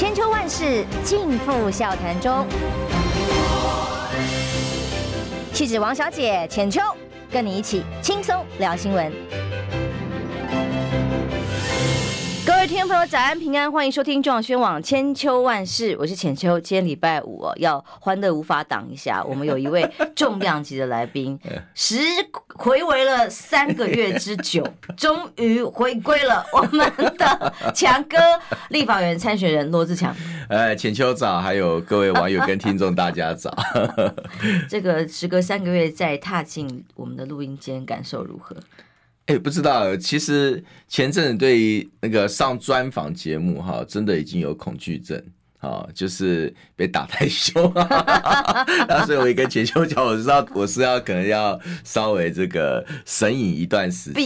千秋万世尽付笑谈中。气质王小姐浅秋，跟你一起轻松聊新闻。各位听众朋友，早安平安，欢迎收听中广新闻网千秋万世，我是浅秋。今天礼拜五哦，要欢乐无法挡一下，我们有一位重量级的来宾，回味了3个月之久，终于回归了我们的强哥，立法委员参选人罗智强。浅秋早，还有各位网友跟听众大家早。这个时隔3个月再踏进我们的录音间，感受如何？不知道，其实前阵子对于那个上专访节目哈，真的已经有恐惧症啊，就是被打太凶了。所以我跟浅秋讲，我知道我是可能要稍微这个神隐一段时间，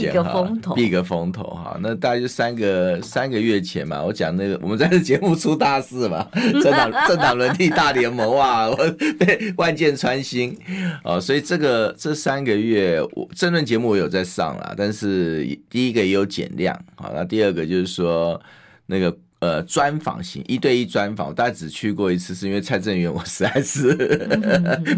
避个风头哈。那大概就三个月前嘛，我讲那个我们在这节目出大事嘛，政党轮替大联盟啊，我被万箭穿心啊。所以这3个月我政论节目我有在上啦，但是第一个也有减量啊，那第二个就是说那个。专访型1对1专访，我大概只去过一次，是因为蔡正元我实在是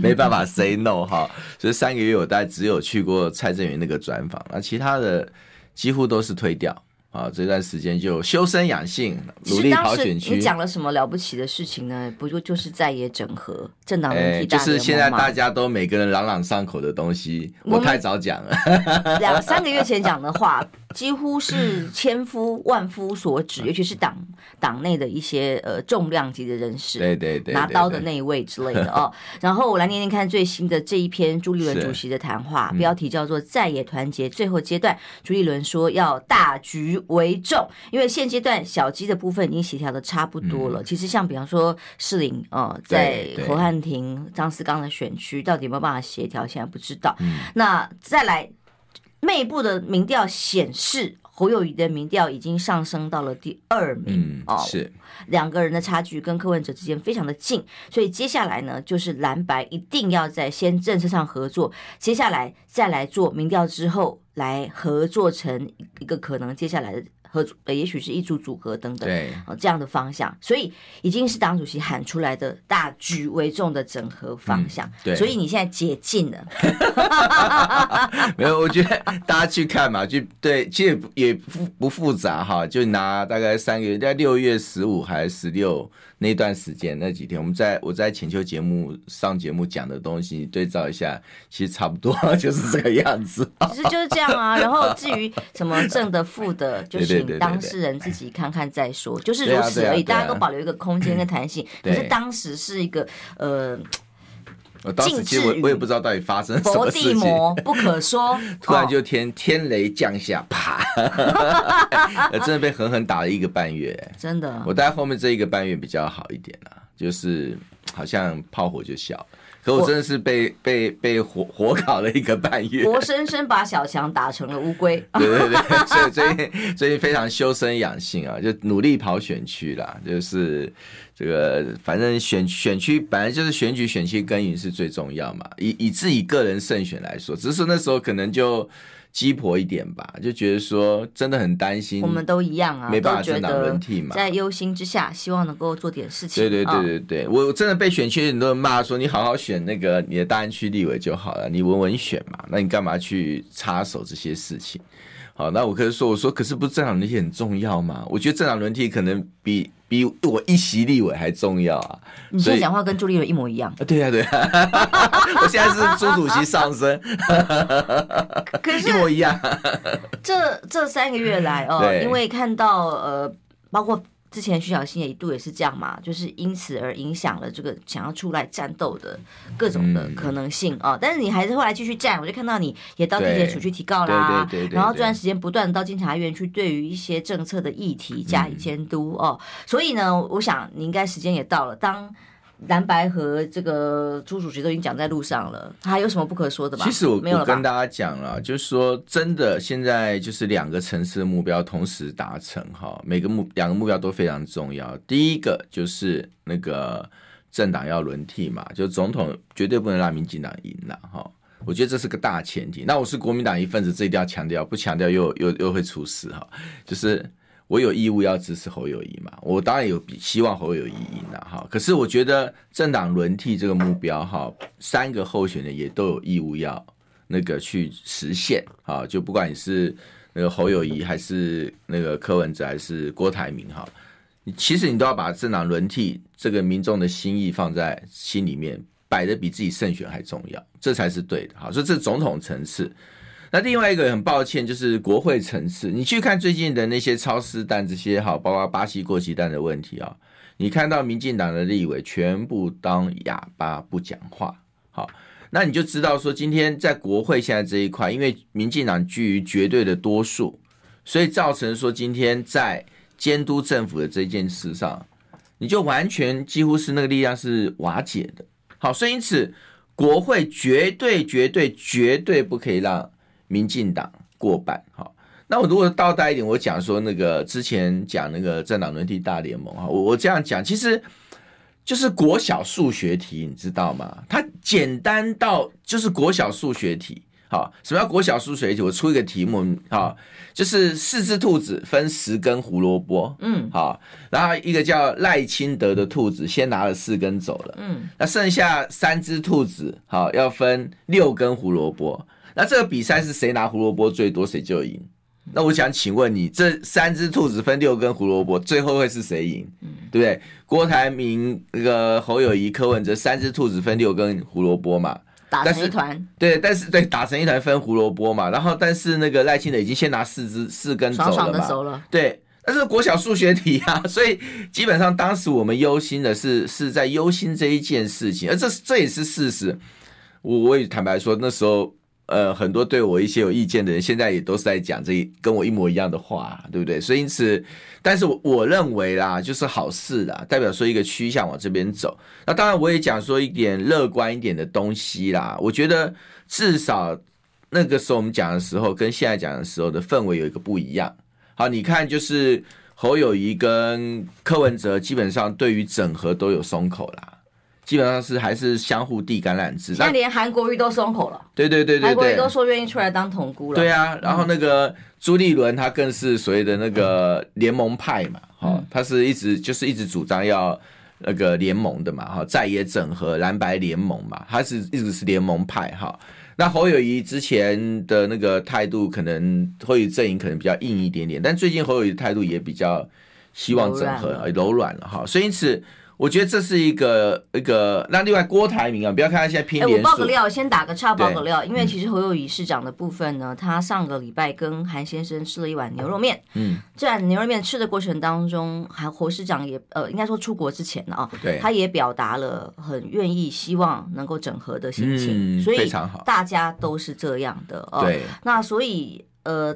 没办法 say no 哈，所以3个月我大概只有去过蔡正元那个专访，那其他的几乎都是推掉啊。这段时间就修身养性，努力跑选区。你讲了什么了不起的事情呢？不就是在野整合、政党轮替大联盟吗？就是现在大家都每个人朗朗上口的东西，我太早讲了。3个月前讲的话。几乎是千夫万夫所指，尤其是党内的一些重量级的人士，对，拿刀的那一位之类的哦。然后我来念念看最新的这一篇朱立伦主席的谈话，标题叫做"在野团结最后阶段"。朱立伦说要大局为重，因为现阶段小鸡的部分已经协调的差不多了。其实像比方说士林在侯汉廷、张思刚的选区到底有没有办法协调，现在不知道。那再来。内部的民调显示，侯友宜的民调已经上升到了第2名、是2个人的差距跟柯文哲之间非常的近，所以接下来呢，就是蓝白一定要在先政策上合作，接下来再来做民调之后来合作成一个可能接下来的合作，也许是一组组合等等，对，这样的方向，所以已经是党主席喊出来的大局为重的整合方向。对，所以你现在解禁了。没有，我觉得大家去看嘛，就对，其实也不复杂哈，就拿大概3个月，在6月15还是16那段时间那几天，我在浅秋节目上节目讲的东西对照一下，其实差不多就是这个样子。其实就是这样啊。然后至于什么正的负的，就是。当事人自己看看再说，就是如此而已。大家都保留一个空间跟弹性。可是当时是一个我也不知道到底发生什么事情，佛地魔不可说，突然就天雷降下，啪！真的被狠狠打了1个半月，真的。我大概后面这1个半月比较好一点啦，就是好像炮火就小了。可我真的是被火烤了1个半月，活生生把小强打成了乌龟。对，所以最近非常修身养性啊，就努力跑选区啦，就是这个反正选区本来就是选举选区耕耘是最重要嘛，以自己个人胜选来说，只是说那时候可能就。鸡婆一点吧，就觉得说真的很担心，我们都一样啊，没办法政党轮替嘛，在忧心之下，希望能够做点事情。对，我真的被选区很多人骂说，你好好选那个你的大安区立委就好了，你稳稳选嘛，那你干嘛去插手这些事情？好，那我说，可是不是政党轮替很重要吗？我觉得政党轮替可能比我一席立委还重要啊！你现在讲话跟朱立伦一模一样。对啊，我现在是朱主席上身，可是一模一样。这3个月来因为看到包括之前徐小新也一度也是这样嘛，就是因此而影响了这个想要出来战斗的各种的可能性啊。但是你还是后来继续站，我就看到你也到地检署去提告啦，然后这段时间不断的到监察院去对于一些政策的议题加以监督哦。所以呢，我想你应该时间也到了，当蓝白和这个朱主席都已经讲在路上了，还有什么不可说的吧？其实我跟大家讲了，就是说真的，现在就是2个城市的目标同时达成哈，每个两个目标都非常重要。第一个就是那个政党要轮替嘛，就总统绝对不能让民进党赢了哈。我觉得这是个大前提。那我是国民党一份子，这一定要强调，不强调又会出事哈。就是我有义务要支持侯友宜嘛，我当然有希望侯友宜赢啦，可是我觉得政党轮替这个目标，三个候选人也都有义务要那个去实现，就不管你是那个侯友宜还是那个柯文哲还是郭台铭，其实你都要把政党轮替这个民众的心意放在心里面，摆得比自己胜选还重要，这才是对的。所以这是总统层次。那另外一个很抱歉就是国会层次，你去看最近的那些超市蛋这些，包括巴西过期蛋的问题，你看到民进党的立委全部当哑巴不讲话，那你就知道说今天在国会现在这一块，因为民进党居于绝对的多数，所以造成说今天在监督政府的这件事上，你就完全几乎是那个力量是瓦解的。好，所以因此国会绝对不可以让民进党过半。好，那我如果倒带一点，我讲说那个之前讲那个政党轮替大联盟，我这样讲其实就是国小数学题，你知道吗？它简单到就是国小数学题。好，什么叫国小数学题？我出一个题目，好，就是4只兔子分10根胡萝卜，好，然后一个叫赖清德的兔子先拿了4根走了，那剩下3只兔子，好，要分6根胡萝卜。那这个比赛是谁拿胡萝卜最多谁就赢。那我想请问你，这3只兔子分6根胡萝卜，最后会是谁赢？对不对？郭台铭、那个侯友宜、柯文哲，3只兔子分6根胡萝卜嘛，打成一团。对，但是对打成一团分胡萝卜嘛，然后但是那个赖清德已经先拿4根走了嘛，爽爽的走了。对，但是国小数学题啊，所以基本上当时我们忧心的是在忧心这一件事情，而这也是事实。我也坦白说，那时候。很多对我一些有意见的人现在也都是在讲这跟我一模一样的话，对不对？所以因此，但是我认为啦，就是好事啦，代表说一个趋向往这边走。那当然我也讲说一点乐观一点的东西啦，我觉得至少那个时候我们讲的时候跟现在讲的时候的氛围有一个不一样。好，你看就是侯友宜跟柯文哲基本上对于整合都有松口啦，基本上是还是相互递橄榄枝，现在连韩国瑜都松口了，对，韩国瑜都说愿意出来当统姑了，对啊，然后那个朱立伦他更是所谓的那个联盟派嘛，他是一直主张要那个联盟的嘛，在野整合蓝白联盟嘛，他是一直是联盟派哈。那侯友宜之前的那个态度可能侯友宜阵营可能比较硬一点点，但最近侯友宜的态度也比较希望整合柔软了哈，所以因此。我觉得这是一个那另外郭台铭啊，不要看他现在拼脸书。我爆个料，先打个岔，爆个料，因为其实侯友宜市长的部分呢，他上个礼拜跟韩先生吃了一碗牛肉面。在牛肉面吃的过程当中，侯市长也应该说出国之前啊，他也表达了很愿意希望能够整合的心情，所以大家都是这样的啊。对，那所以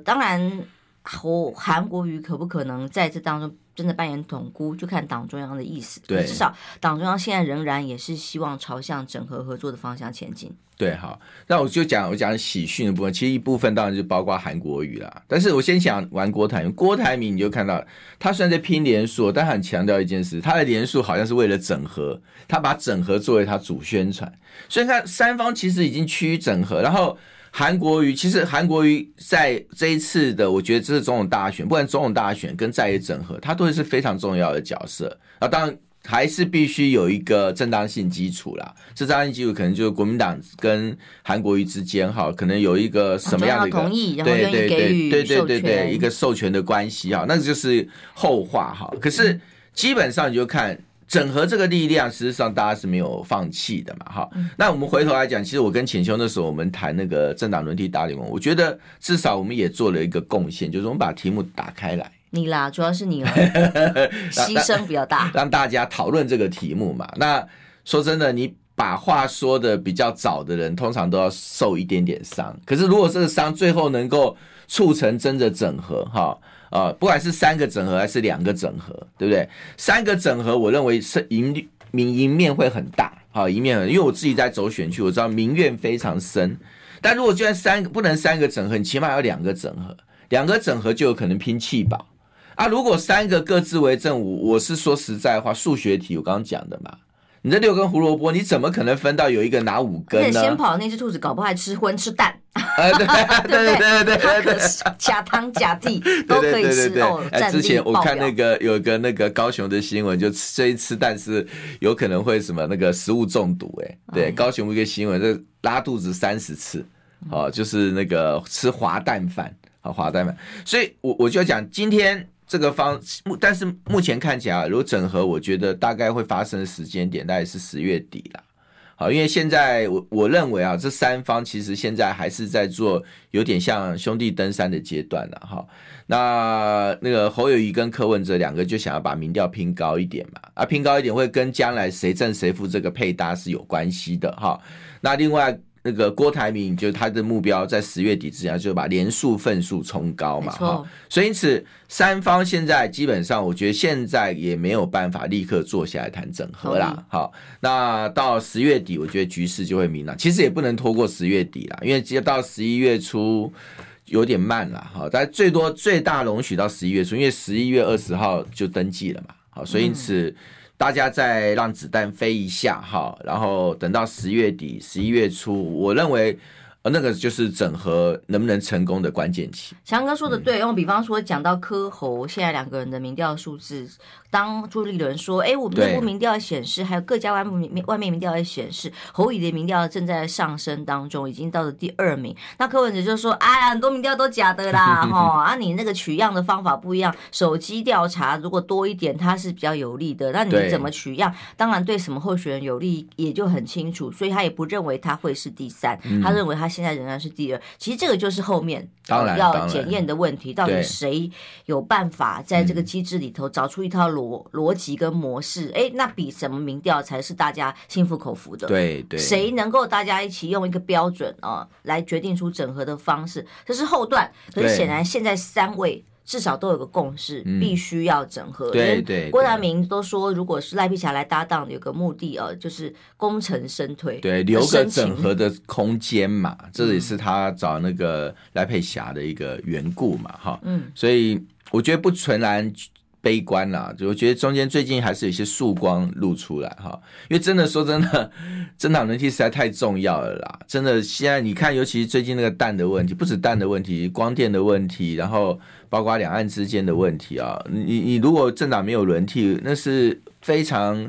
当然韩国瑜可不可能在这当中？真的扮演统姑就看党中央的意思，对，至少党中央现在仍然也是希望朝向整合合作的方向前进。对，好，那我讲喜讯的部分，其实一部分当然就包括韩国瑜啦，但是我先想玩郭台铭。郭台铭你就看到他虽然在拼连署，但很强调一件事，他的连署好像是为了整合，他把整合作为他主宣传，所以看三方其实已经趋于整合。然后韩国瑜，其实韩国瑜在这一次的，我觉得这是总统大选，不管总统大选跟在野整合，他都是非常重要的角色。那当然还是必须有一个正当性基础啦，正当性基础可能就是国民党跟韩国瑜之间可能有一个什么样的一个同意，然后愿意给予对一个授权的关系，那就是后话。可是基本上你就看整合这个力量，实际上大家是没有放弃的嘛，那我们回头来讲，其实我跟浅秋那时候我们谈那个政党轮替大联盟，我觉得至少我们也做了一个贡献，就是我们把题目打开来。你啦，主要是你啦，牺牲比较大，让大家讨论这个题目嘛。那说真的，你把话说的比较早的人，通常都要受一点点伤。可是如果这个伤最后能够促成真的整合，不管是3个整合还是2个整合，对不对？3个整合我认为是赢面会很大，因为我自己在走选区，我知道民怨非常深。但如果就算不能3个整合，你起码要2个整合，2个整合就有可能拼气保啊。如果3个各自为政，我是说实在话，数学题我刚刚讲的嘛，你这6根胡萝卜你怎么可能分到有一个拿5根呢？而且先跑那只兔子搞不好还吃荤吃蛋对，假糖假地都可以吃哦。之前我看那个有个那个高雄的新闻，就吃蛋是有可能会什么那个食物中毒，对，高雄一个新闻，这拉肚子30次，就是那个吃滑蛋饭，滑蛋饭。所以我就要讲今天这个但是目前看起来，如果整合，我觉得大概会发生的时间点大概是10月底啦。好，因为现在我认为啊，这三方其实现在还是在做有点像兄弟登山的阶段了哈。那个侯友宜跟柯文哲两个就想要把民调拼高一点嘛，啊，拼高一点会跟将来谁正谁负这个配搭是有关系的哈。那另外那个郭台铭就他的目标在10月底之前就把连署份数冲高嘛哈，所以因此三方现在基本上我觉得现在也没有办法立刻坐下来谈整合啦。好，那到10月底我觉得局势就会明朗，其实也不能拖过10月底啦，因为到11月初有点慢啦，但最多最大容许到11月初，因为11月20号就登记了嘛，好，所以因此大家再让子弹飞一下哈，然后等到10月底、11月初，我认为那个就是整合能不能成功的关键期。强哥说的对，比方说讲到柯侯现在两个人的民调数字，当朱立伦说我们内部民调显示，还有各家外面民调也显示，侯友宜的民调正在上升当中，已经到了第2名。那柯文哲就说很多民调都假的啦你那个取样的方法不一样，手机调查如果多一点它是比较有利的，那你怎么取样当然对什么候选人有利也就很清楚，所以他也不认为他会是第3，他认为他现在仍然是第2，其实这个就是后面要检验的问题，到底谁有办法在这个机制里头找出一套逻辑跟模式，那比什么民调才是大家心服口服的，对，谁能够大家一起用一个标准来决定出整合的方式，这是后段。可是显然现在三位至少都有个共识，必须要整合。对，郭台铭都说，如果是赖皮霞来搭档，有个目的就是功成身退，对，留个整合的空间嘛，这也是他找那个赖佩霞的一个缘故嘛，哈，所以我觉得不纯然悲观啦，我觉得中间最近还是有一些曙光露出来哈，因为真的说真的，政党轮替实在太重要了啦，真的现在你看，尤其最近那个蛋的问题，不止蛋的问题，光电的问题，然后包括两岸之间的问题啊，你如果政党没有轮替，那是非常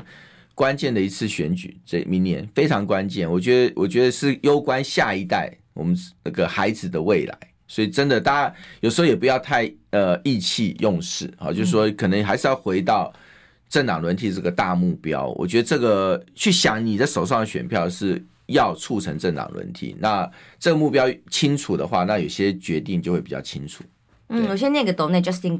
关键的一次选举，这明年非常关键，我觉得是攸关下一代我们那个孩子的未来，所以真的大家有时候也不要太意气用事，就是说可能还是要回到政党轮替这个大目标，我觉得这个去想你的手上的选票是要促成政党轮替，那这个目标清楚的话，那有些决定就会比较清楚。我先念个 donate Justin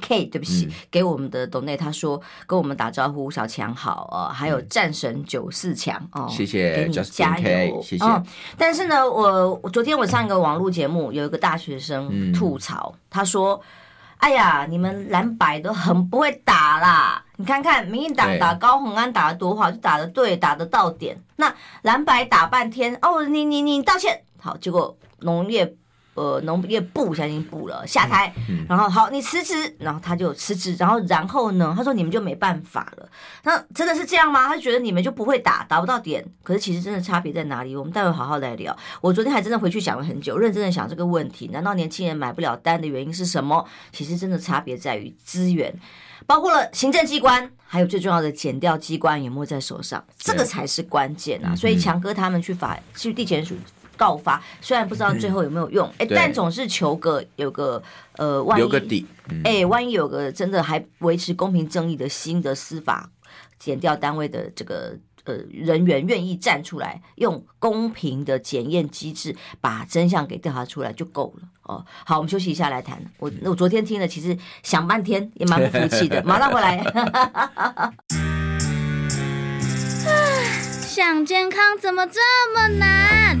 K 对不起，给我们的 donate， 他说跟我们打招呼，小强好还有战神94强谢谢 Justin K， 谢谢。但是呢，我昨天我上一个网络节目，有一个大学生吐槽，他说：“哎呀，你们蓝白都很不会打啦。”你看看民进党打高虹安打得多好，就打得对，打得到点。那蓝白打半天你道歉好，结果农业部现在已经部了下台，然后好你辞职，然后他就辞职，然后呢他说你们就没办法了，那真的是这样吗？他觉得你们就不会打不到点，可是其实真的差别在哪里，我们待会好好来聊。我昨天还真的回去想了很久，认真的想这个问题，难道年轻人买不了单的原因是什么？其实真的差别在于资源，包括了行政机关，还有最重要的检调机关也没在手上，这个才是关键啊！所以强哥他们去地检署告发，虽然不知道最后有没有用，但总是求个有个万一有个底，万一有个真的还维持公平正义的新的司法检调单位的这个人员愿意站出来，用公平的检验机制把真相给调查出来就够了好，我们休息一下来谈。我昨天听了，其实想半天也蛮不服气的，马上回来。想健康怎么这么难？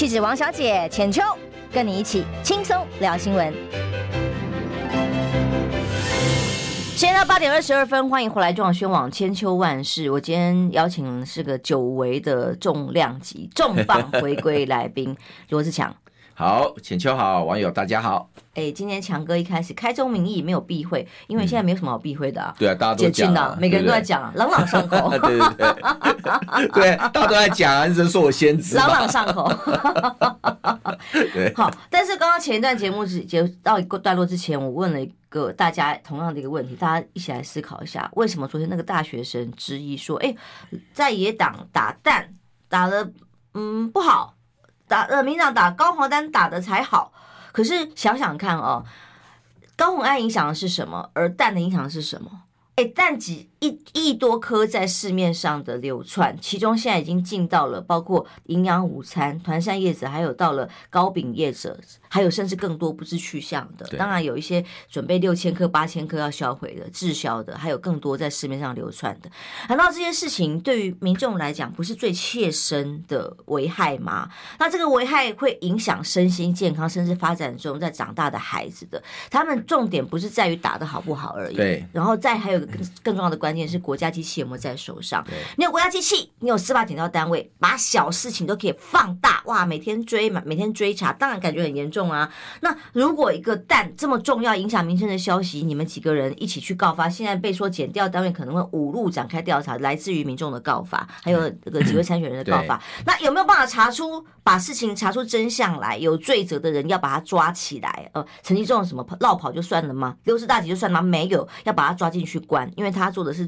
气质王小姐浅秋，跟你一起轻松聊新闻。现在8:22，欢迎回来，壮宣网千秋万世。我今天邀请是个久违的重量级重磅回归来宾罗志强。好，浅秋好，网友大家好。哎，今天强哥一开始开宗明义没有避讳，因为现在没有什么好避讳的啊。对啊，大家都讲啊，每个人都在讲，朗朗上口。对对对，对，大家都在讲啊，你只是说我先知。朗朗上口。对。好，但是刚刚前一段节目到一个段落之前，我问了一个大家同样的一个问题，大家一起来思考一下，为什么昨天那个大学生质疑说，哎，在野党打蛋打了不好，民进党打高虹安打的才好。可是想想看哦，高虹安影响的是什么，而蛋的影响的是什么？哎，蛋几亿多颗在市面上的流窜，其中现在已经进到了包括营养午餐、团膳业者，还有到了糕饼业者，还有甚至更多不知去向的。当然有一些准备6000颗、8000颗要销毁的、滞销的，还有更多在市面上流窜的。难道这些事情对于民众来讲不是最切身的危害吗？那这个危害会影响身心健康，甚至发展中在长大的孩子的。他们重点不是在于打得好不好而已。对。然后再还有更重要的关键是国家机器有没有在手上，你有国家机器，你有司法检调单位，把小事情都可以放大，哇，每天追查，当然感觉很严重啊。那如果一个蛋这么重要影响民生的消息，你们几个人一起去告发，现在被说检调单位可能会五路展开调查，来自于民众的告发，还有这个几位参选人的告发，那有没有办法查出真相来，有罪责的人要把他抓起来，成绩这种什么落跑就算了吗？溜之大吉就算了吗？没有，要把他抓进去关，因为他做的是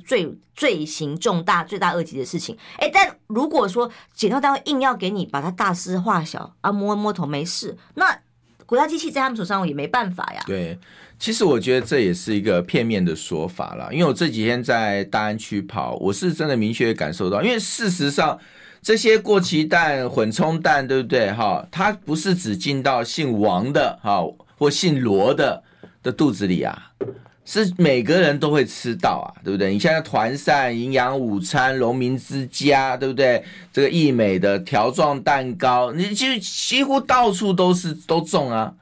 罪行重大、罪大恶极的事情。哎，但如果说检调单位硬要给你把它大事化小啊，摸摸头没事，那国家机器在他们手上也没办法呀。对，其实我觉得这也是一个片面的说法啦，因为我这几天在大安区跑，我是真的明确感受到，因为事实上这些过期蛋、混充蛋，对不对？哈，它不是只进到姓王的哈或姓罗的肚子里啊。是每个人都会吃到啊，对不对？你现在团膳、营养午餐、农民之家，对不对？这个义美的条状蛋糕，你几乎到处都种啊。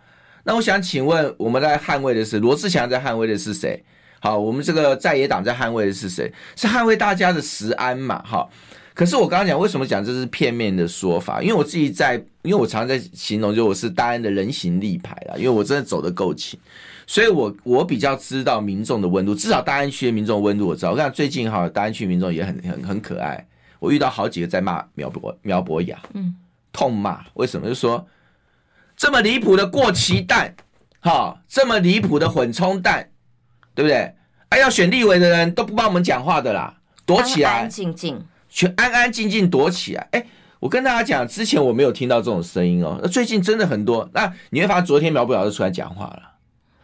那我想请问，我们在捍卫的是罗志强，在捍卫的是谁？好，我们这个在野党在捍卫的是谁？是捍卫大家的食安嘛？好，可是我刚刚讲为什么讲这是片面的说法，因为我自己因为我常在形容，就我是大安的人行立牌啦，因为我真的走得够勤。所以我比较知道民众的温度，至少大安区的民众温度我知道。我看最近哈，大安区民众也很可爱。我遇到好几个在骂苗博雅，痛骂为什么？就是说这么离谱的过期蛋，哈，这么离谱的混充蛋，对不对？哎，要选立委的人都不帮我们讲话的啦，躲起来，安安静静，全安安静静躲起来。哎，我跟大家讲，之前我没有听到这种声音哦，最近真的很多。那你会发现，昨天苗博雅就出来讲话了。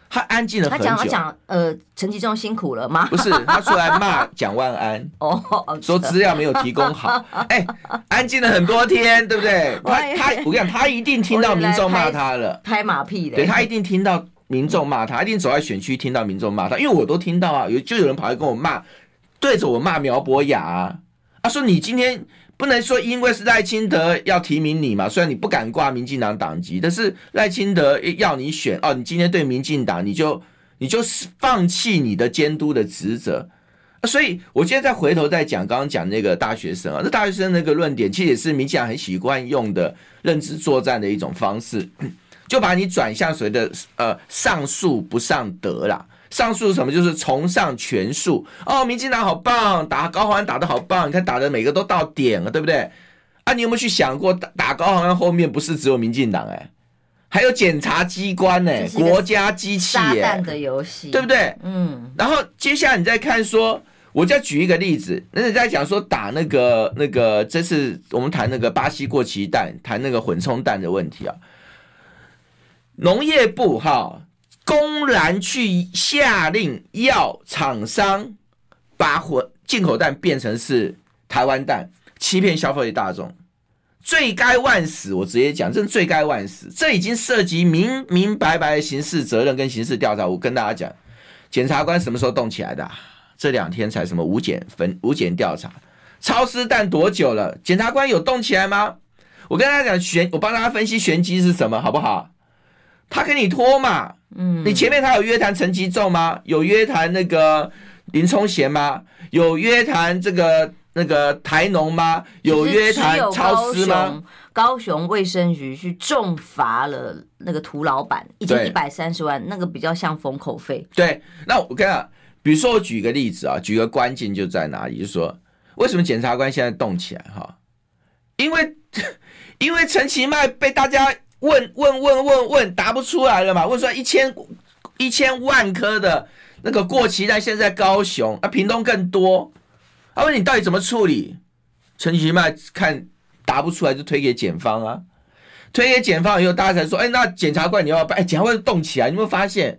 他安静了很久，他讲陈吉仲辛苦了吗？不是，他出来骂蒋万安，说资料没有提供好。哎，安静了很多天，对不对？我跟你讲，他一定听到民众骂他了，拍马屁的。对，他一定听到民众骂他，一定走在选区听到民众骂他，因为我都听到啊，有人跑来跟我骂，对着我骂苗博雅啊，说你今天。不能说因为是赖清德要提名你嘛，虽然你不敢挂民进党党籍，但是赖清德要你选哦，你今天对民进党你就放弃你的监督的职责。所以我今天再回头再讲刚刚讲那个大学生啊，那大学生那个论点其实也是民进党很习惯用的认知作战的一种方式，就把你转向所谓的上诉不上德啦。上诉什么？就是崇尚权术哦，民进党好棒，打高虹安打得好棒，你看打的每个都到点了，对不对？啊，你有没有去想过，打高虹安后面不是只有民进党哎，还有检察机关哎，国家机器哎，炸弹的游戏，对不对？嗯。然后接下来你再看说，我再举一个例子，那你再讲说打那个，这次我们谈那个巴西过期蛋，谈那个混充蛋的问题啊，农业部哈。公然去下令要厂商把进口蛋变成是台湾蛋，欺骗消费大众，罪该万死。我直接讲，真罪该万死。这已经涉及明白的刑事责任跟刑事调查。我跟大家讲，检察官什么时候动起来的啊？这两天才什么无检调查，超市蛋多久了？检察官有动起来吗？我跟大家讲我帮大家分析玄机是什么，好不好？他跟你拖嘛，你前面他有约谈陈吉仲吗？有约谈那个林聪贤吗？有约谈这个那个台农吗？有约谈超市吗？高雄卫生局去重罚了那个涂老板，已经130万，那个比较像封口费。对，那我跟你讲，比如说我举个例子啊，举个关键就在哪里，就是说为什么检察官现在动起来哈？因为陈其迈被大家问答不出来了嘛，问出来1000万颗的那个过期蛋，现在高雄啊，屏东更多，他问你到底怎么处理，陈其迈看。答不出来就推给检方啊，推给检方以后，大家才说，哎，那检察官你要不要？哎，检察官动起来，你有没有发现？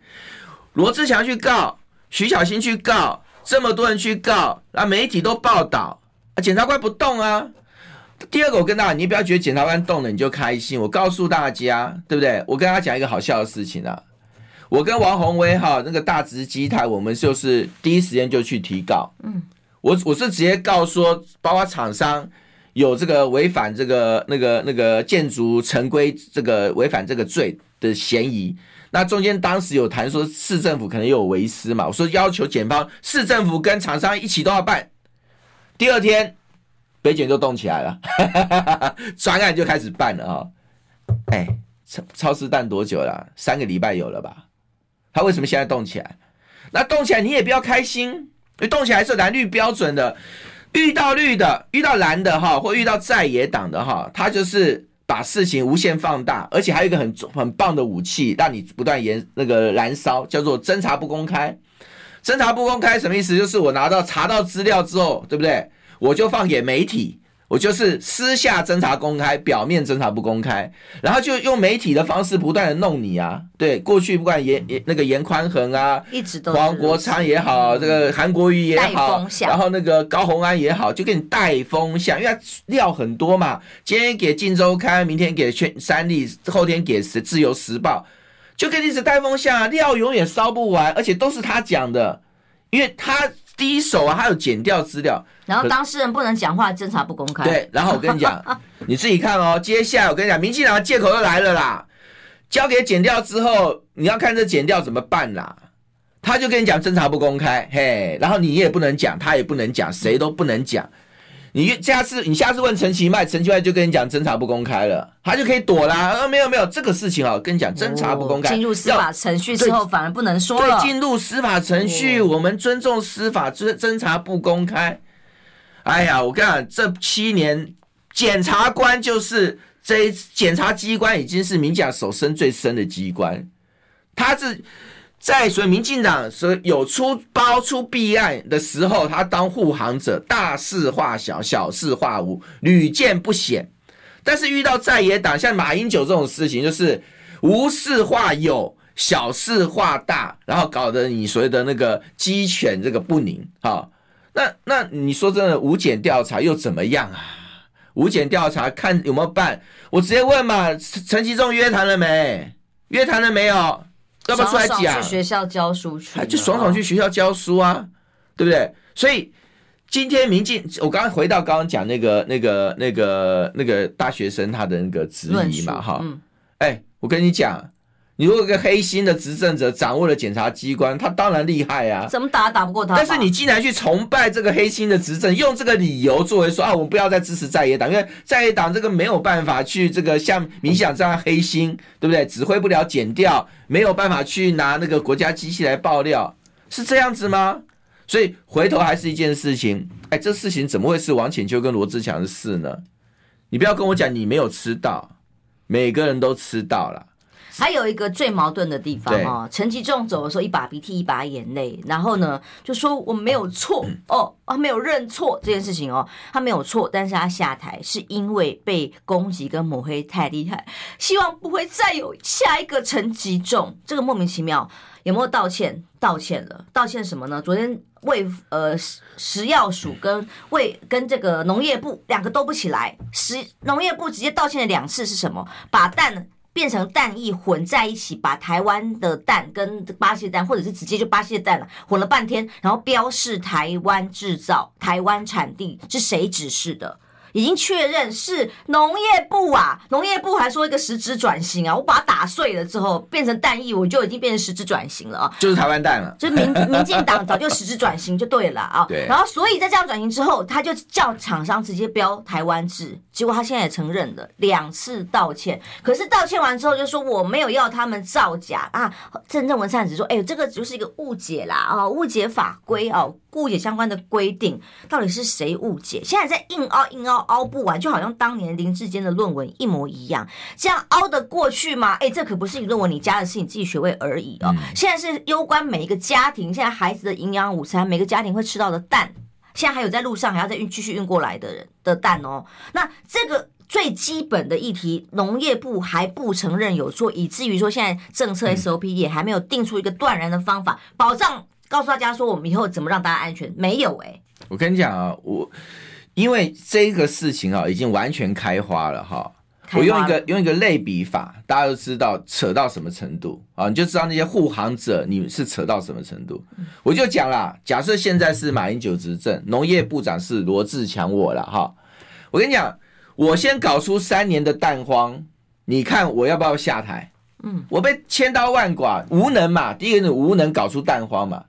罗志祥去告，徐巧芯去告，这么多人去告，啊，媒体都报道，啊，检察官不动啊。第二个，我跟大家，你不要觉得检察官动了你就开心，我告诉大家，对不对？我跟大家讲一个好笑的事情啊，我跟王宏威哈那个大直基台，我们就是第一时间就去提告，我是直接告说，包括厂商。有这个违反这个那个建筑城规这个违反这个罪的嫌疑，那中间当时有谈说市政府可能有违失嘛，我说要求检方市政府跟厂商一起都要办。第二天北检就动起来了，专案就开始办了啊、哦！哎，超市办多久了、啊？3个礼拜有了吧？他为什么现在动起来？那动起来你也不要开心，因为动起来是蓝绿标准的。遇到绿的，遇到蓝的哈，或遇到在野党的哈，他就是把事情无限放大，而且还有一个很棒的武器，让你不断那个燃烧，叫做侦查不公开。侦查不公开什么意思？就是我查到资料之后，对不对？我就放给媒体，我就是私下侦查公开，表面侦查不公开，然后就用媒体的方式不断的弄你啊。对，过去不管那个严宽恒啊，一直都黄国昌也好，这个韩国瑜也好，然后那个高虹安也好，就给你带风向，因为他料很多嘛。今天给《镜周刊》，明天给《三立》，后天给《自由时报》，就给你一直带风向啊，料永远烧不完，而且都是他讲的，因为他。第一手啊，他有检调资料，然后当事人不能讲话，侦查不公开。对，然后我跟你讲，你自己看哦。接下来我跟你讲，民进党的借口又来了啦，交给检调之后，你要看这检调怎么办啦。他就跟你讲侦查不公开，嘿，然后你也不能讲，他也不能讲，谁都不能讲。你下次问陈其迈，陈其迈就跟你讲侦查不公开了，他就可以躲啦。没有这个事情啊，跟你讲侦查不公开，进入司法程序之后反而不能说了。对，进入司法程序，我们尊重司法，侦查不公开。哎呀，我跟你讲，这7年检察官就是检察机关已经是民进党手伸最深的机关，他是在所以民进党有出包出弊案的时候，他当护航者，大事化小，小事化无，屡见不鲜。但是遇到在野党，像马英九这种事情，就是无事化有，小事化大，然后搞得你所谓的那个鸡犬这个不宁啊。那你说真的，无检调查又怎么样啊？无检调查看有没有办？我直接问嘛，陈其仲约谈了没？约谈了没有？要不要出来讲？去学校教书去，就爽去学校教书啊，对不对？所以今天我刚刚回到刚刚讲那个大学生他的那个质疑嘛，哈，哎，我跟你讲，你如果一个黑心的执政者掌握了检察机关，他当然厉害啊，怎么打不过他？但是你竟然去崇拜这个黑心的执政，用这个理由作为说啊，我们不要再支持在野党，因为在野党这个没有办法去这个像民进党这样黑心，对不对？指挥不了检调。没有办法去拿那个国家机器来爆料，是这样子吗？所以回头还是一件事情，哎，这事情怎么会是王浅秋跟罗志强的事呢？你不要跟我讲你没有吃到，每个人都吃到了。还有一个最矛盾的地方哦，陈吉仲走的时候一把鼻涕一把眼泪，然后呢就说我没有错哦，他没有认错这件事情哦，他没有错，但是他下台是因为被攻击跟抹黑太厉害，希望不会再有下一个陈吉仲，这个莫名其妙。有没有道歉？道歉了，道歉什么呢？昨天食药署跟这个农业部两个都不起来，农业部直接道歉了2次是什么？把蛋变成蛋液混在一起，把台湾的蛋跟巴西的蛋，或者是直接就巴西的蛋了，混了半天，然后标示台湾制造、台湾产地是谁指示的，已经确认是农业部啊，农业部还说一个实质转型啊，我把它打碎了之后变成蛋液，我就已经变成实质转型了啊，就是台湾蛋了，就是民进党早就实质转型就对了啊，对，然后所以在这样转型之后，他就叫厂商直接标台湾制，结果他现在也承认了，2次道歉，可是道歉完之后就说我没有要他们造假啊，郑文灿只说哎、这个就是一个误解啦啊，误解法规啊，误解相关的规定，到底是谁误解？现在在硬凹不完，就好像当年林志坚的论文一模一样，这样凹得过去吗？哎，这可不是你论文你加的是你自己学位而已哦，现在是攸关每一个家庭，现在孩子的营养午餐，每个家庭会吃到的蛋，现在还有在路上还要再继续运过来的人的蛋哦，那这个最基本的议题，农业部还不承认有错，以至于说现在政策 SOP 也还没有定出一个断然的方法，保障告诉大家说我们以后怎么让大家安全，没有哎、我跟你讲啊，因为这个事情啊已经完全开花了哈。我用一个类比法，大家都知道扯到什么程度啊，你就知道那些护航者你是扯到什么程度。我就讲啦，假设现在是马英九执政，农业部长是罗志强我啦哈。我跟你讲，我先搞出3年的蛋荒，你看我要不要下台？我被千刀万剐，无能嘛，第一个你无能搞出蛋荒嘛，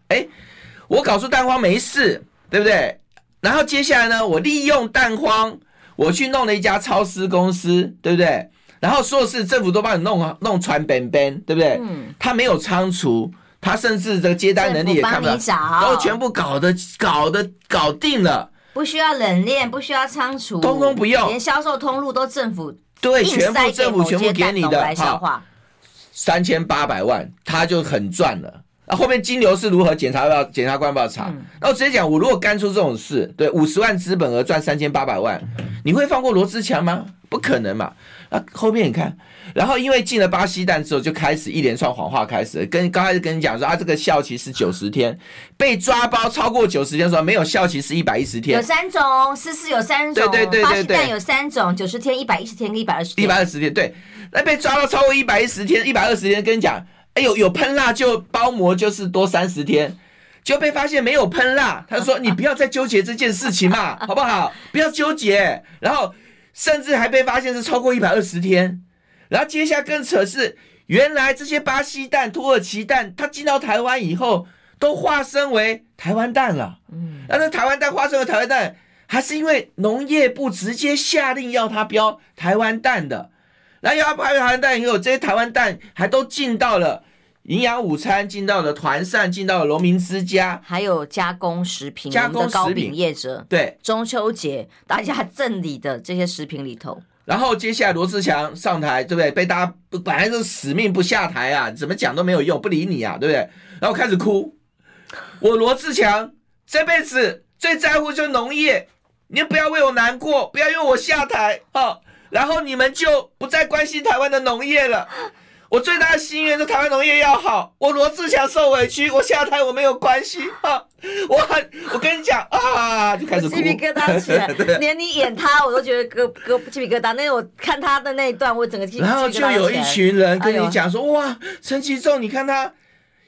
我搞出蛋荒没事，对不对？然后接下来呢，我利用蛋荒，我去弄了一家超市公司，对不对？然后所有事政府都帮你弄船边，对不对？他没有仓储，他甚至这个接单能力也看不到，都全部搞定了。不需要冷链，不需要仓储，通通不用，连销售通路都政府对，全部政府全部给你的，好，3800万，他就很赚了。那、后面金流是如何检察官要查？那我直接讲，我如果干出这种事，对，50万资本额赚3800万，你会放过罗志强吗？不可能嘛。那后面你看，然后因为进了巴西蛋之后，就开始一连串谎话开始了，刚开始跟你讲说啊，这个效期是90天，被抓包超过90天说没有效期是110天，有3种，4有3种，对，巴西蛋有3种，90天、110天跟120天，120天对，那被抓到超过110天、120天，跟你讲，有喷蜡就包膜就是多30天。就被发现没有喷蜡，他说你不要再纠结这件事情嘛，好不好？不要纠结，然后甚至还被发现是超过120天。然后接下来更扯是，原来这些巴西蛋、土耳其蛋，它进到台湾以后，都化身为台湾蛋了。那台湾蛋化身为台湾蛋，还是因为农业部直接下令要它标台湾蛋的。然后要标台湾蛋以后，这些台湾蛋还都进到了营养午餐，进到了团膳，进到了农民之家，还有加工食品，我们的糕饼业者，对，中秋节大家赠礼的这些食品里头。然后接下来罗志强上台，对不对？被大家本来是死命不下台啊，怎么讲都没有用，不理你啊，对不对？然后开始哭，我罗志强这辈子最在乎就是农业，你不要为我难过，不要因为我下台啊，然后你们就不再关心台湾的农业了。我最大的心愿是台湾农业要好，我罗志强受委屈，我下台我没有关系啊！我跟你讲啊，就开始哭，鸡皮疙瘩起来，连你演他我都觉得鸡皮疙瘩。那我看他的那一段，我整个鸡皮疙瘩。然后就有一群人跟你讲说，哇，陈其仲，你看他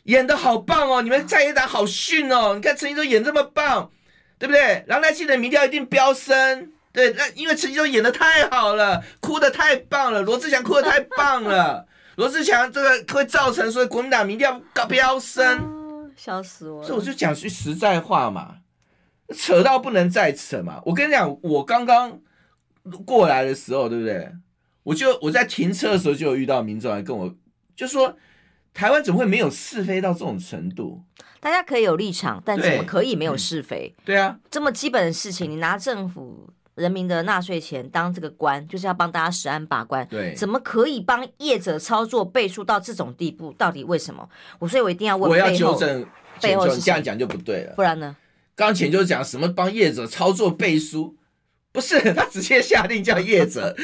演得好棒哦，你们在野党好逊哦，你看陈其仲演这么棒，对不对？然后那些人民调一定飙升，对，那因为陈其仲演得太好了，哭得太棒了，罗志强哭得太棒了。罗志强这个会造成，所以国民党民调飙升，笑死我了。所以我就讲句实在话嘛，扯到不能再扯嘛。我跟你讲，我刚刚过来的时候，对不对？我在停车的时候就有遇到民众来跟我，就说台湾怎么会没有是非到这种程度？大家可以有立场，但怎么可以没有是非？对啊，这么基本的事情，你拿政府人民的纳税钱当这个官，就是要帮大家实安把关，对，怎么可以帮业者操作背书到这种地步？到底为什么？所以我一定要问背后，我要纠正背后是这样讲就不对了，不然呢？刚前就讲什么帮业者操作背书，不是他直接下令叫业者，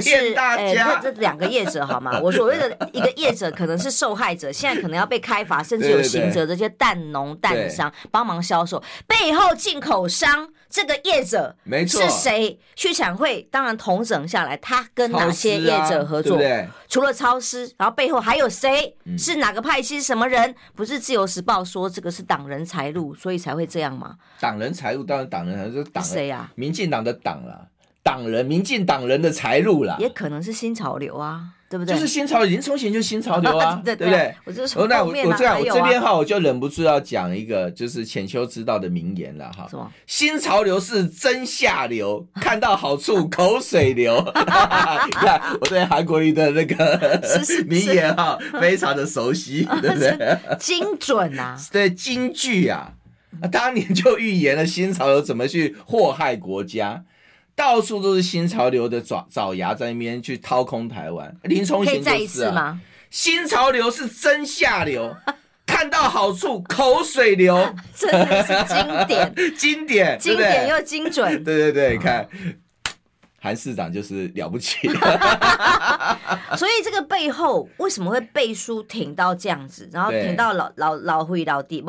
骗大家。这两个业者好吗？我所谓的一个业者可能是受害者，现在可能要被开罚，甚至有刑责。这些蛋农、蛋商帮忙销售，背后进口商这个业者没错是谁？畜产会当然统整下来，他跟哪些业者合作？对，除了超市，然后背后还有谁？是哪个派系？是什么人？不是《自由时报》说这个是党人财路，所以才会这样吗？党人财路当然，党人财路。党谁呀？民进党的党啦，党人，民进党人的财路啦，也可能是新潮流啊。对不对？就是新潮流，林冲贤就是新潮流啊，对不对？我就说后面、啊、我这边哈，我就忍不住要讲一个就是浅秋知道的名言了哈。什么？新潮流是真下流，看到好处口水流。你看我对韩国瑜的那个名言哈，非常的熟悉，对不对？精准啊，对，金句啊，当年就预言了新潮流怎么去祸害国家。到处都是新潮流的爪牙在那边去掏空台湾，林冲贤就是啊，新潮流是真下流，看到好处口水流，真的是经典，经典，经典又精准，对对对，你看。韩市长就是了不起所以这个背后为什么会背书挺到这样子，然后挺到老弟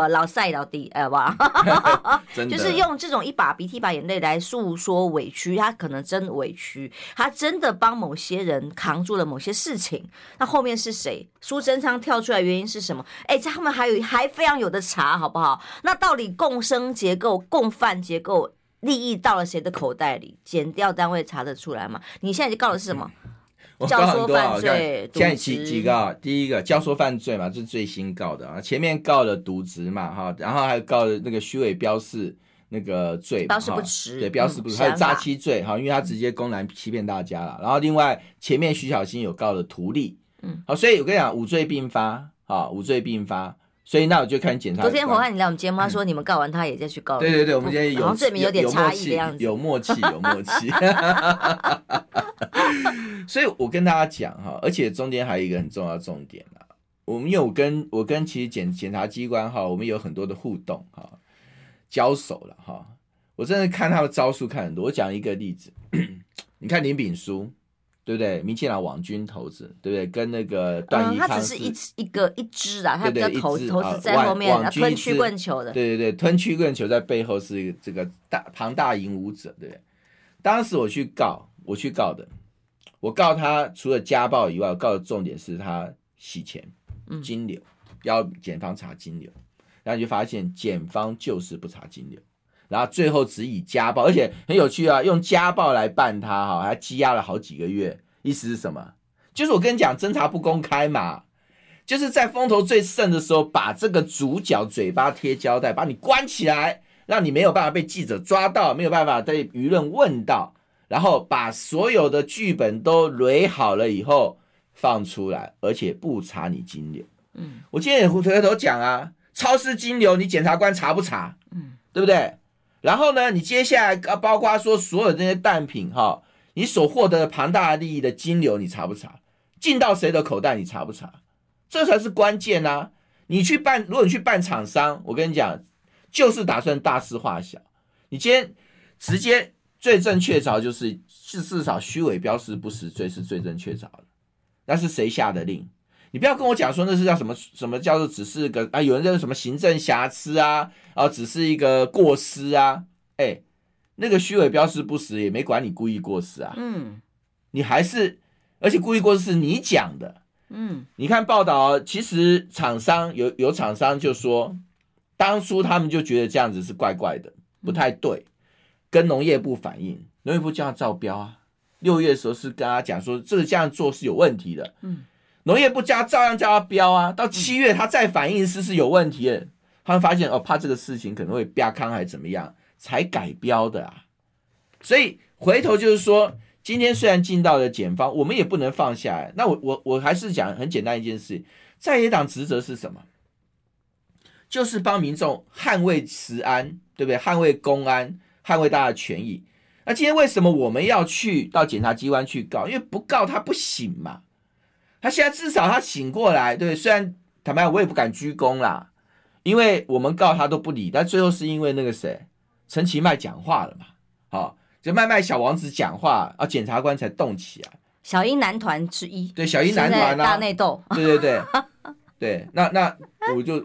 就是用这种一把鼻涕一把眼泪来诉说委屈，他可能真委屈，他真的帮某些人扛住了某些事情，那后面是谁，苏贞昌跳出来原因是什么，哎，这他们还非常有的查，好不好？那到底共生结构共犯结构利益到了谁的口袋里？检调单位查得出来吗？你现在就告的是什么？教唆犯罪。现在几个，第一个教唆犯罪嘛，这是最新告的啊。前面告了渎职嘛，然后还告了那个虚伪标示那个罪，标示不实，对，标示不实，还有诈欺罪哈，因为他直接公然欺骗大家了。然后另外前面徐巧芯有告了图利，好，所以我跟你讲五罪并发啊，五罪并发。所以那我就看检察官。昨天侯汉你来我们节目，他说你们告完他也再去告。对对对，我们今天有罪名有点差异的样子，有默契，有默契。所以我跟大家讲哈，而且中间还有一个很重要的重点啦，我们有我跟其实检察机关哈，我们有很多的互动哈，交手了哈。我真的看他们招数看很多。我讲一个例子，你看林秉樞。对不对？民进党网军头子，对不对？跟那个段宜康，他只是一支啦，他比较头子在后面，吞曲棍球的，对对对，吞曲棍球在背后是一个这个庞大影武者，对不对？当时我去告的，我告他除了家暴以外，我告的重点是他洗钱、金流，要检方查金流，然后你就发现检方就是不查金流。然后最后只以家暴，而且很有趣啊，用家暴来办他哈，还羁押了好几个月。意思是什么？就是我跟你讲，侦查不公开嘛，就是在风头最盛的时候，把这个主角嘴巴贴胶带，把你关起来，让你没有办法被记者抓到，没有办法被舆论问到，然后把所有的剧本都垒好了以后放出来，而且不查你金流。我今天也回头讲啊，超市金流你检察官查不查？对不对？然后呢，你接下来包括说所有这些弹品哈，你所获得的庞大利益的金流你查不查？进到谁的口袋你查不查？这才是关键啊！如果你去办厂商，我跟你讲，就是打算大事化小。你今天直接最正确凿就是至少虚伪标示不实罪是最正确凿的。那是谁下的令？你不要跟我讲说那是叫什么叫做只是个啊，有人叫做什么行政瑕疵啊，啊，只是一个过失啊，哎，那个虚伪标示不实也没管你故意过失啊，你还是，而且故意过失是你讲的，你看报道，其实厂商有厂商就说，当初他们就觉得这样子是怪怪的，不太对，跟农业部反映，农业部叫他照标啊，6月的时候是跟他讲说这样做是有问题的，农业部照样叫他标啊，到7月他再反映是有问题的，他们发现哦，怕这个事情可能会啪康还怎么样，才改标的啊。所以回头就是说，今天虽然进到了检方，我们也不能放下来。那我还是讲很简单一件事，在野党职责是什么？就是帮民众捍卫食安，对不对？捍卫公安，捍卫大家的权益。那今天为什么我们要去到检察机关去告？因为不告他不行嘛。他现在至少他醒过来，对，虽然坦白我也不敢鞠躬啦，因为我们告他都不理，但最后是因为那个谁陈其迈讲话了嘛，好，就麦麦小王子讲话啊，检察官才动起来。小英男团之一，对，小英男团啊，大内斗，对对对对，那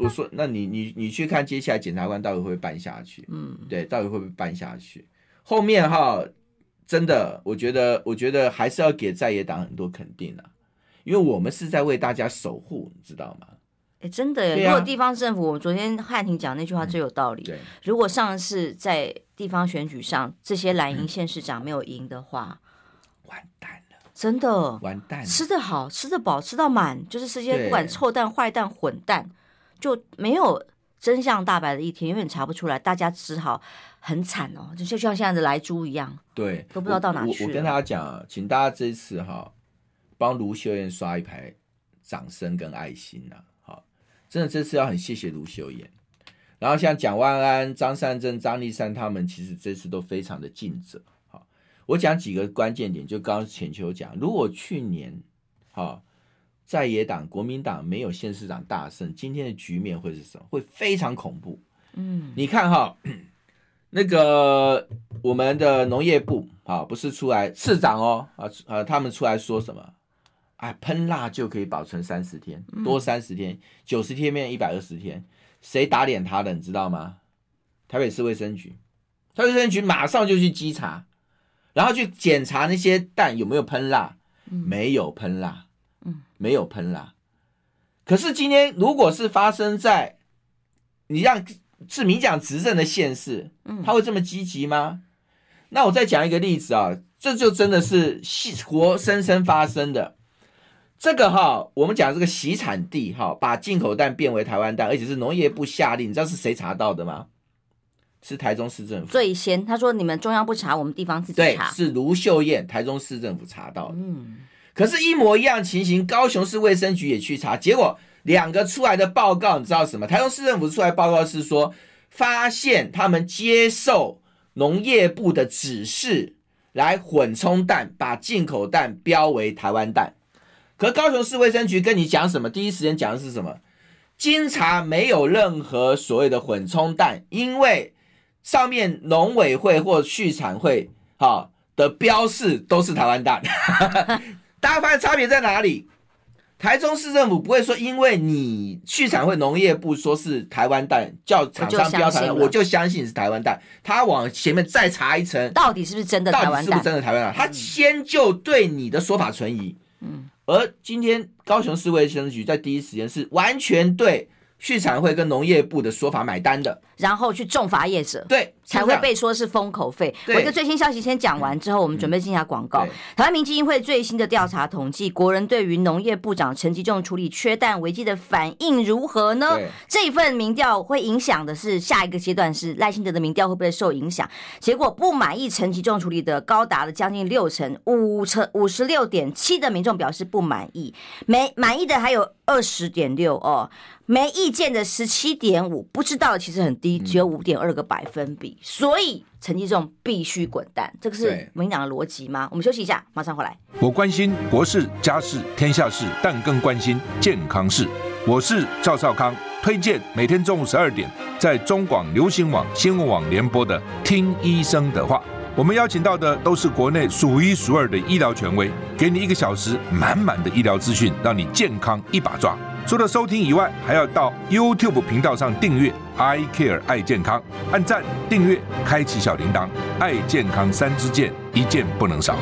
我说，那你去看接下来检察官到底会不会办下去，对，到底会不会办下去？后面哈，真的，我觉得还是要给在野党很多肯定啦。因为我们是在为大家守护，你知道吗？真的耶、啊、如果地方政府，我昨天汉庭讲那句话最有道理、嗯、如果上次在地方选举上这些蓝营县市长没有赢的话、嗯、完蛋了，真的完蛋了，吃得好吃得饱吃到满，就是世界不管臭蛋坏蛋混蛋就没有真相大白的一天，因为你查不出来，大家只好很惨哦，就像现在的莱猪一样，对，都不知道到哪去了。我跟大家讲，请大家这次哈帮卢秀燕刷一排掌声跟爱心啊！好，真的这次要很谢谢卢秀燕。然后像蒋万安、张善政、张立善他们，其实这次都非常的尽责。好，我讲几个关键点，就刚刚浅秋讲，如果去年好。在野党国民党没有县市长大胜，今天的局面会是什么？会非常恐怖。嗯，你看哈，那个我们的农业部啊，不是出来市长哦啊，他们出来说什么？哎，喷辣就可以保存30天，多30天，90天变120天，谁打脸他的你知道吗？台北市卫生局，台北市卫生局马上就去稽查，然后去检查那些蛋有没有喷辣，没有喷辣。没有喷啦，可是今天如果是发生在你让志明讲执政的县市，他会这么积极吗？那我再讲一个例子啊，这就真的是活生生发生的。这个哈，我们讲这个洗产地哈，把进口蛋变为台湾蛋，而且是农业部下令，你知道是谁查到的吗？是台中市政府最先，他说你们中央不查，我们地方自己查，对，是卢秀燕台中市政府查到的。嗯。可是，一模一样情形，高雄市卫生局也去查，结果两个出来的报告，你知道什么？台中市政府出来报告是说，发现他们接受农业部的指示来混充蛋，把进口蛋标为台湾蛋。可高雄市卫生局跟你讲什么？第一时间讲的是什么？经查没有任何所谓的混充蛋，因为上面农委会或畜产会哈的标示都是台湾蛋。大家发现差别在哪里？台中市政府不会说，因为你畜产会农业部说是台湾蛋，叫厂商标台湾，我就相信是台湾蛋。他往前面再查一层，到底是不是真的台湾蛋？到底是不是真的台湾蛋？他先就对你的说法存疑。嗯。而今天高雄市卫生局在第一时间是完全对畜产会跟农业部的说法买单的，然后去重罚业者，对，才会被说是封口费。我一个最新消息先讲完之后，我们准备进下广告。台湾民基金会最新的调查统计，国人对于农业部长陈吉仲处理缺蛋危机的反应如何呢？这份民调会影响的是下一个阶段是赖清德的民调会不会受影响？结果不满意陈吉仲处理的高达了将近60%，56.7% 的民众表示不满意，没满意的还有20.6%哦，没意见的17.5%，不知道其实很低，只有5.2%。所以陈吉仲必须滚蛋，这个是民党的逻辑吗？我们休息一下，马上回来。我关心国事、家事、天下事，但更关心健康事。我是赵少康，推荐每天中午12点在中广流行网、新闻网联播的《听医生的话》。我们邀请到的都是国内数一数二的医疗权威，给你1个小时满满的医疗资讯，让你健康一把抓。除了收听以外，还要到 YouTube 频道上订阅 I Care 爱健康，按赞、订阅、开启小铃铛，爱健康3支箭，一件不能少。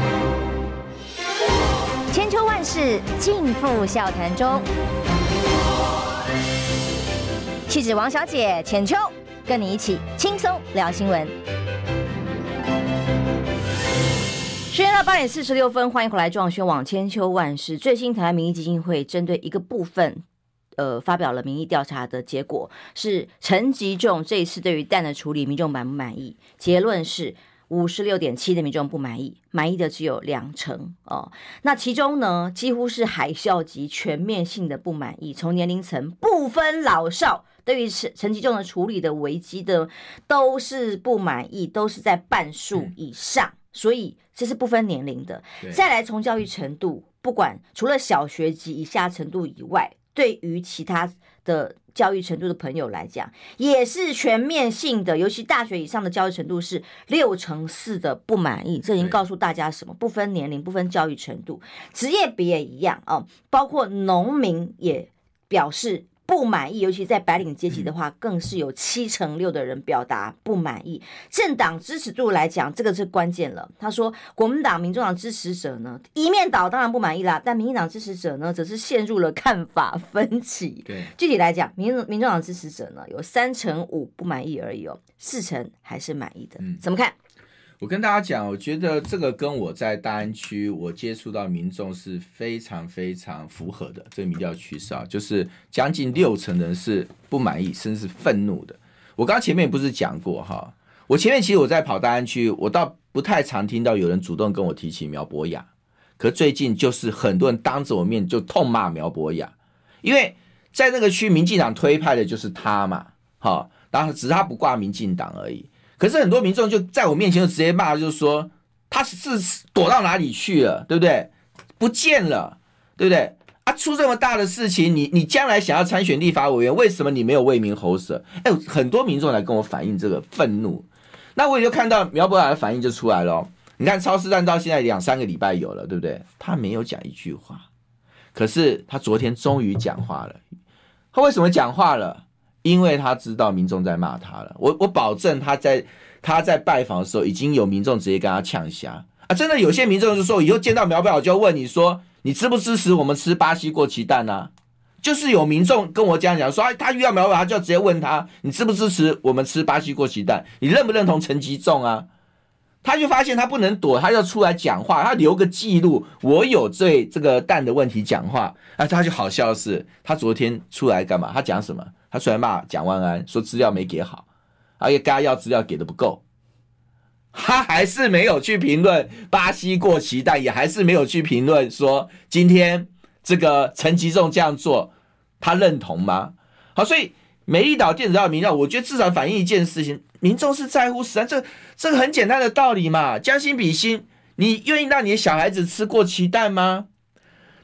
千秋万世尽付笑谈中，气质王小姐浅秋，跟你一起轻松聊新闻。时间到8:46，欢迎回来，中广新闻网千秋万世。最新台湾民意基金会针对一个部分，发表了民意调查的结果，是陈吉仲这一次对于蛋的处理，民众满不满意？结论是 56.7% 的民众不满意，满意的只有2成哦。那其中呢，几乎是海啸级全面性的不满意，从年龄层不分老少。对于陈吉仲的处理的危机的，都是不满意，都是在半数以上。所以这是不分年龄的。再来从教育程度，不管除了小学级以下程度以外，对于其他的教育程度的朋友来讲，也是全面性的。尤其大学以上的教育程度是64%的不满意，这已经告诉大家什么？不分年龄，不分教育程度，职业别也一样啊，包括农民也表示不满意，尤其在白领阶级的话，更是有76%的人表达不满意。政党支持度来讲，这个是关键了。他说，国民党、民众党支持者呢，一面倒当然不满意啦，但民进党支持者呢，则是陷入了看法分歧。对，具体来讲，民众党支持者呢，有35%不满意而已哦，40%还是满意的。怎么看？我跟大家讲，我觉得这个跟我在大安区我接触到民众是非常非常符合的这个民调趋势啊，就是将近60%的人是不满意甚至愤怒的。我刚刚前面不是讲过哈，我前面其实我在跑大安区，我倒不太常听到有人主动跟我提起苗博雅，可最近就是很多人当着我面就痛骂苗博雅，因为在那个区民进党推派的就是他嘛，哈，然后只是他不挂民进党而已。可是很多民众就在我面前就直接骂，就说他是躲到哪里去了，对不对？不见了，对不对？啊，出这么大的事情，你将来想要参选立法委员，为什么你没有为民喉舌？哎，很多民众来跟我反映这个愤怒，那我也就看到苗博雅的反应就出来了。你看超市站到现在2-3个礼拜有了，对不对？他没有讲一句话，可是他昨天终于讲话了。他为什么讲话了？因为他知道民众在骂他了，我保证他在拜访的时候，已经有民众直接跟他呛瞎啊！真的有些民众就说，以后见到苗博雅就问你说，你支不支持我们吃巴西过期蛋啊？就是有民众跟我这样讲说，他遇到苗博雅就直接问他，你支不支持我们吃巴西过期蛋？你认不认同陈吉仲啊？他就发现他不能躲，他要出来讲话，他留个记录，我有对这个蛋的问题讲话啊！他就好笑的是，他昨天出来干嘛？他讲什么？他出来骂蒋万安，说资料没给好，而且该要资料给的不够。他还是没有去评论巴西过期蛋，也还是没有去评论说今天这个陈吉仲这样做，他认同吗？好，所以美丽岛电子报民调，我觉得至少反映一件事情，民众是在乎食安，这个很简单的道理嘛，将心比心，你愿意让你的小孩子吃过期蛋吗？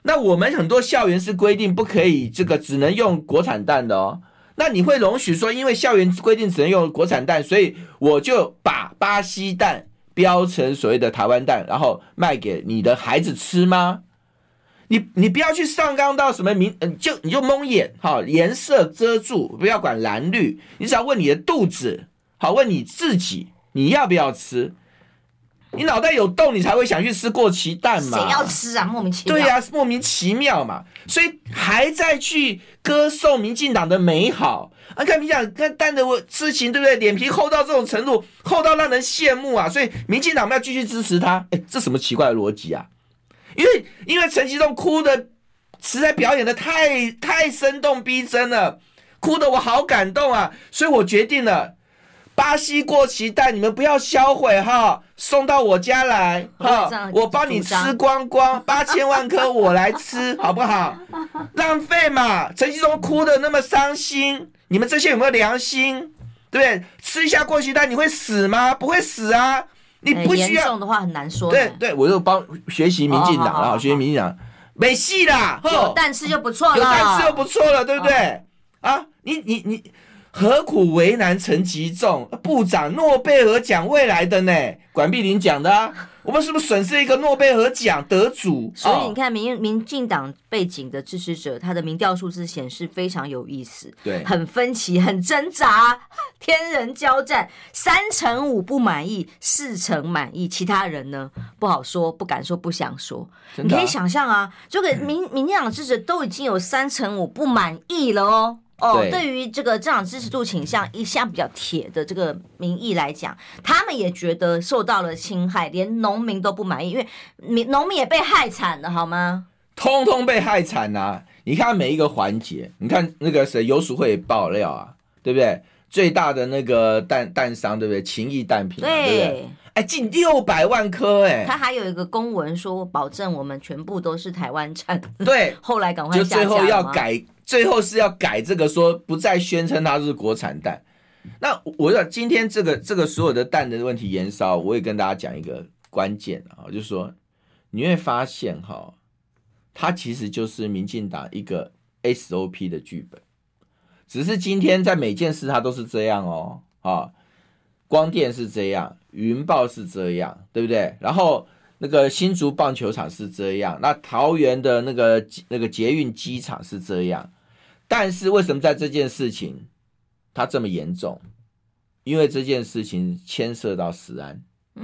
那我们很多校园是规定不可以这个只能用国产蛋的哦。那你会容许说，因为校园规定只能用国产蛋，所以我就把巴西蛋标成所谓的台湾蛋，然后卖给你的孩子吃吗？你不要去上纲到什么你就蒙眼，好，颜色遮住，不要管蓝绿，你只要问你的肚子，好，问你自己，你要不要吃？你脑袋有洞，你才会想去吃过期蛋嘛？谁要吃啊？莫名其妙。对啊，莫名其妙嘛。所以还在去歌颂民进党的美好啊！看民进党看蛋的事情，对不对？脸皮厚到这种程度，厚到让人羡慕啊！所以民进党我们要继续支持他。哎，这什么奇怪的逻辑啊？因为陈吉仲哭的实在表演的太生动逼真了，哭的我好感动啊！所以我决定了。巴西过期蛋，你们不要销毁哈，送到我家来哈，我帮你吃光光，8000万颗我来吃，好不好？浪费嘛！陈吉仲哭的那么伤心，你们这些有没有良心？对不对？吃一下过期蛋，你会死吗？不会死啊！你不需要。严重的话很难说。对对，我就帮学习民进党了，学习民进党，没戏啦！有蛋吃就不错了，有蛋吃就不错了，对不对？啊，你。何苦为难陈吉仲部长？诺贝尔奖未来的呢？管碧玲讲的啊，我们是不是损失一个诺贝尔奖得主？所以你看民进党背景的支持者，他的民调数字显示非常有意思，对，很分歧，很挣扎，天人交战，35%不满意，40%满意，其他人呢不好说，不敢说，不想说。啊、你可以想象啊，这个民进党支持者都已经有35%不满意了哦。哦，对于这个政党支持度倾向一向比较铁的这个民意来讲，他们也觉得受到了侵害，连农民都不满意，因为农民也被害惨了，好吗？通通被害惨啊！你看每一个环节，你看那个谁，游淑慧也爆料啊，对不对？最大的那个蛋商，对不对？勤益蛋品、啊，对不对？哎，近600万颗哎、欸！他还有一个公文说，保证我们全部都是台湾产。对，后来赶快下架了就最后要改。最后是要改这个说不再宣称它是国产蛋。那我要今天这个所有的蛋的问题延烧，我也跟大家讲一个关键啊，就是说你会发现哈，它其实就是民进党一个 SOP 的剧本，只是今天在每件事它都是这样哦啊，光电是这样，云豹是这样，对不对？然后。那个新竹棒球场是这样，那桃园的那个捷运机场是这样，但是为什么在这件事情它这么严重？因为这件事情牵涉到食安，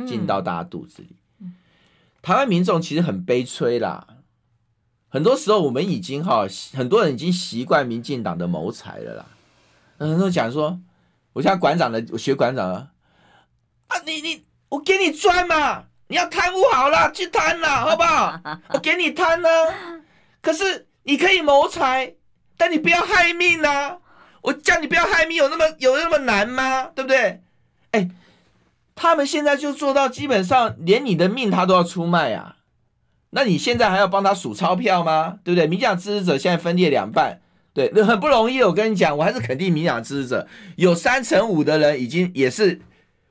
进到大家肚子里。台湾民众其实很悲催啦，很多时候我们已经很多人已经习惯民进党的谋财了啦。很多人讲说，我现在馆长的，我学馆长了啊，你我给你赚嘛，你要贪污好了，去贪啦，好不好？我给你贪呢、啊，可是你可以谋财，但你不要害命啊！我叫你不要害命，有那么难吗？对不对？哎，他们现在就做到基本上连你的命他都要出卖啊！那你现在还要帮他数钞票吗？对不对？民进党支持者现在分裂两半，对，很不容易。我跟你讲，我还是肯定民进党支持者，有35%的人已经也是。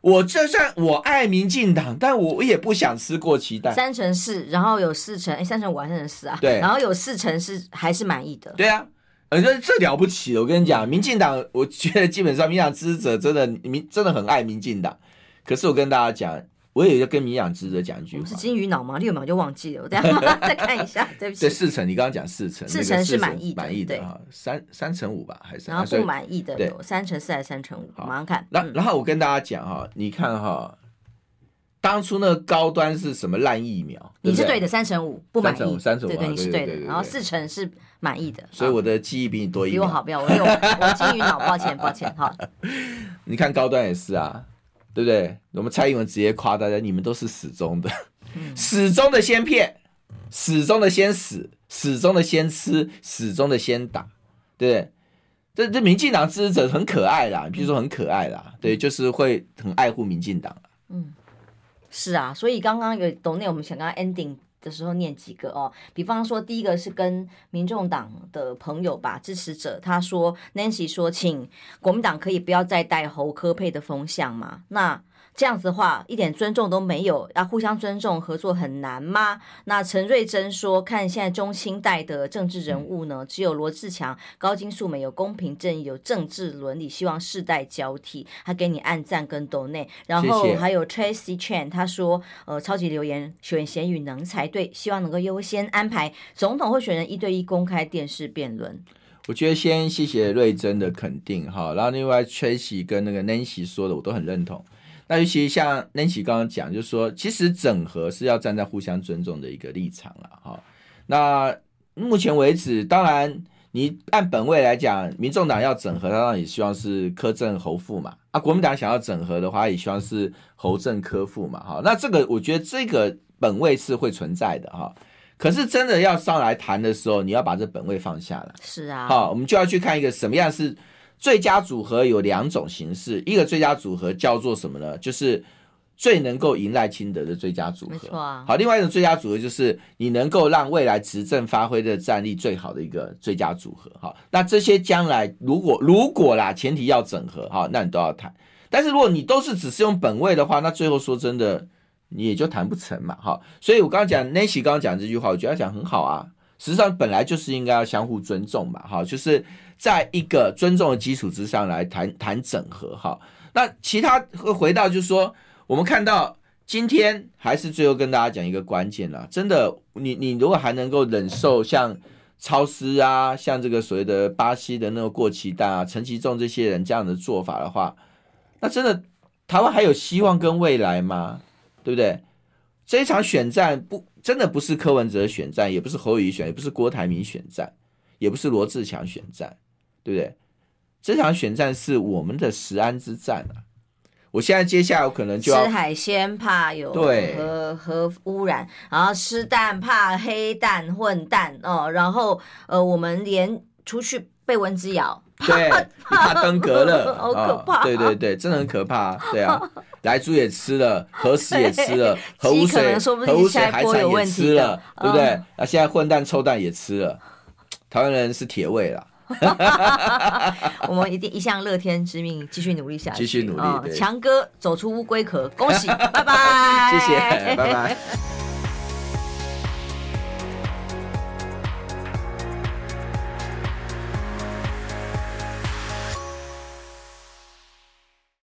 我就算我爱民进党，但我也不想吃过期蛋。34%，然后有4成，哎，35%还34%啊？对，然后有4成是还是满意的。对啊，我觉得这了不起了。我跟你讲，民进党，我觉得基本上民进党支持者真的很爱民进党。可是我跟大家讲，我也就跟民进党支持者讲一句话：我是金鱼脑吗？6秒就忘记了，我等一下再看一下。对不起，对，4成，你刚刚讲4成，4成是满意的哈，3成5吧，还是然后不满意的有3成4还是3成5？马上看。然后我跟大家讲哈，你看哈，当初那个高端是什么烂疫苗，对对你是对的，3成5不满意，3成5对对你是对的，对对对对对然后4成是满意的，所以我的记忆比你多一点，比我好，不要我金鱼脑，抱歉哈。你看高端也是啊。对不对？我们蔡英文直接夸大家，你们都是死忠的，死忠的先骗，死忠的先死，死忠的先吃，死忠的先打，对不对？这民进党支持者很可爱啦，比如说很可爱啦，对，就是会很爱护民进党。嗯，是啊，所以刚刚有抖内我们想刚刚 ending 的时候念几个哦，比方说第一个是跟民众党的朋友吧，支持者，他说 Nancy 说，请国民党可以不要再带侯科配的风向嘛？那这样子的话一点尊重都没有，要互相尊重合作很难吗？那陈瑞珍说，看现在中青代的政治人物呢，只有罗志强、高金素梅有公平正义，有政治伦理，希望世代交替。他给你按赞跟斗内。然后还有 Tracy Chen， 他说超级留言选贤与能才对，希望能够优先安排总统候选人1对1公开电视辩论。我觉得先谢谢瑞珍的肯定哈，然后另外 Tracy 跟那个 Nancy 说的我都很认同。那尤其像 Nancy 刚刚讲，就是说，其实整合是要站在互相尊重的一个立场了哈。那目前为止，当然你按本位来讲，民众党要整合，他当然也希望是柯正侯副嘛。啊，国民党想要整合的话，也希望是侯正柯副嘛。哈，那这个我觉得这个本位是会存在的哈。可是真的要上来谈的时候，你要把这本位放下来。是啊。好，我们就要去看一个什么样是。最佳组合有2种形式，一个最佳组合叫做什么呢？就是最能够赢赖清德的最佳组合，没错啊。好，另外一种最佳组合就是你能够让未来执政发挥的战力最好的一个最佳组合。好，那这些将来如果啦，前提要整合，好，那你都要谈。但是如果你都是只是用本位的话，那最后说真的你也就谈不成嘛。好，所以我刚刚讲 Nancy 刚刚讲这句话，我觉得他讲很好啊。实际上本来就是应该要相互尊重嘛，好，就是在一个尊重的基础之上来谈整合，好，那其他回到就是说，我们看到今天还是最后跟大家讲一个关键啦，真的，你如果还能够忍受像超市啊，像这个所谓的巴西的那个过期蛋啊，陈其仲这些人这样的做法的话，那真的台湾还有希望跟未来吗？对不对？这一场选战真的不是柯文哲选战，也不是侯友宜选，也不是郭台铭选战，也不是罗志强选战，对不对？这场选战是我们的食安之战啊！我现在接下来我可能就要吃海鲜怕有核污染，然后吃蛋怕黑蛋混蛋哦，然后我们连出去被蚊子咬，对，怕登革热，好可怕！对对对，真的很可怕，对啊。来猪也吃了，核食也吃了，核污水海产也吃了，对不对？啊，现在混蛋臭蛋也吃了，台湾人是铁胃啦。我们一定一向乐天之命，继续努力下去，继续努力。强哥走出乌龟壳，恭喜，拜拜，谢谢，拜拜。